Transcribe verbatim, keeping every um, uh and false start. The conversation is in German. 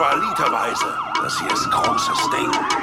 zwar literweise. Das hier ist großes Ding.